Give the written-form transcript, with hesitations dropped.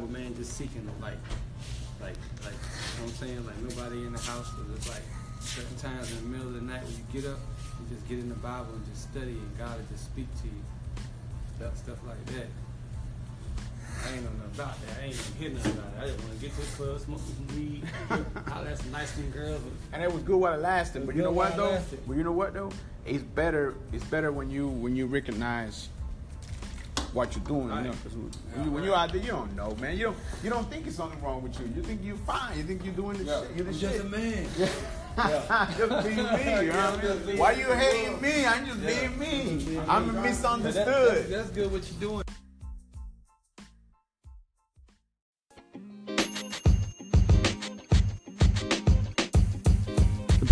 But man, just seeking the light, like, you know what I'm saying? Like nobody in the house, but it's like certain times in the middle of the night when you get up, you just get in the Bible and just study, and God will just speak to you, stuff like that. I ain't know nothing about that. I ain't even hear nothing about it. I just want to get to the club, smoke some weed, holler at some nice little girls. And it was good while it lasted. But you know what though? It's better when you recognize what you're doing. Right. You know, when you're out there, you don't know, man. You don't think it's something wrong with you. You think you're fine. You think you're doing the shit. You're just a man. Yeah. Just be me. You know what I mean? Why you hating me? I'm just being me. I'm misunderstood. That's good what you're doing. The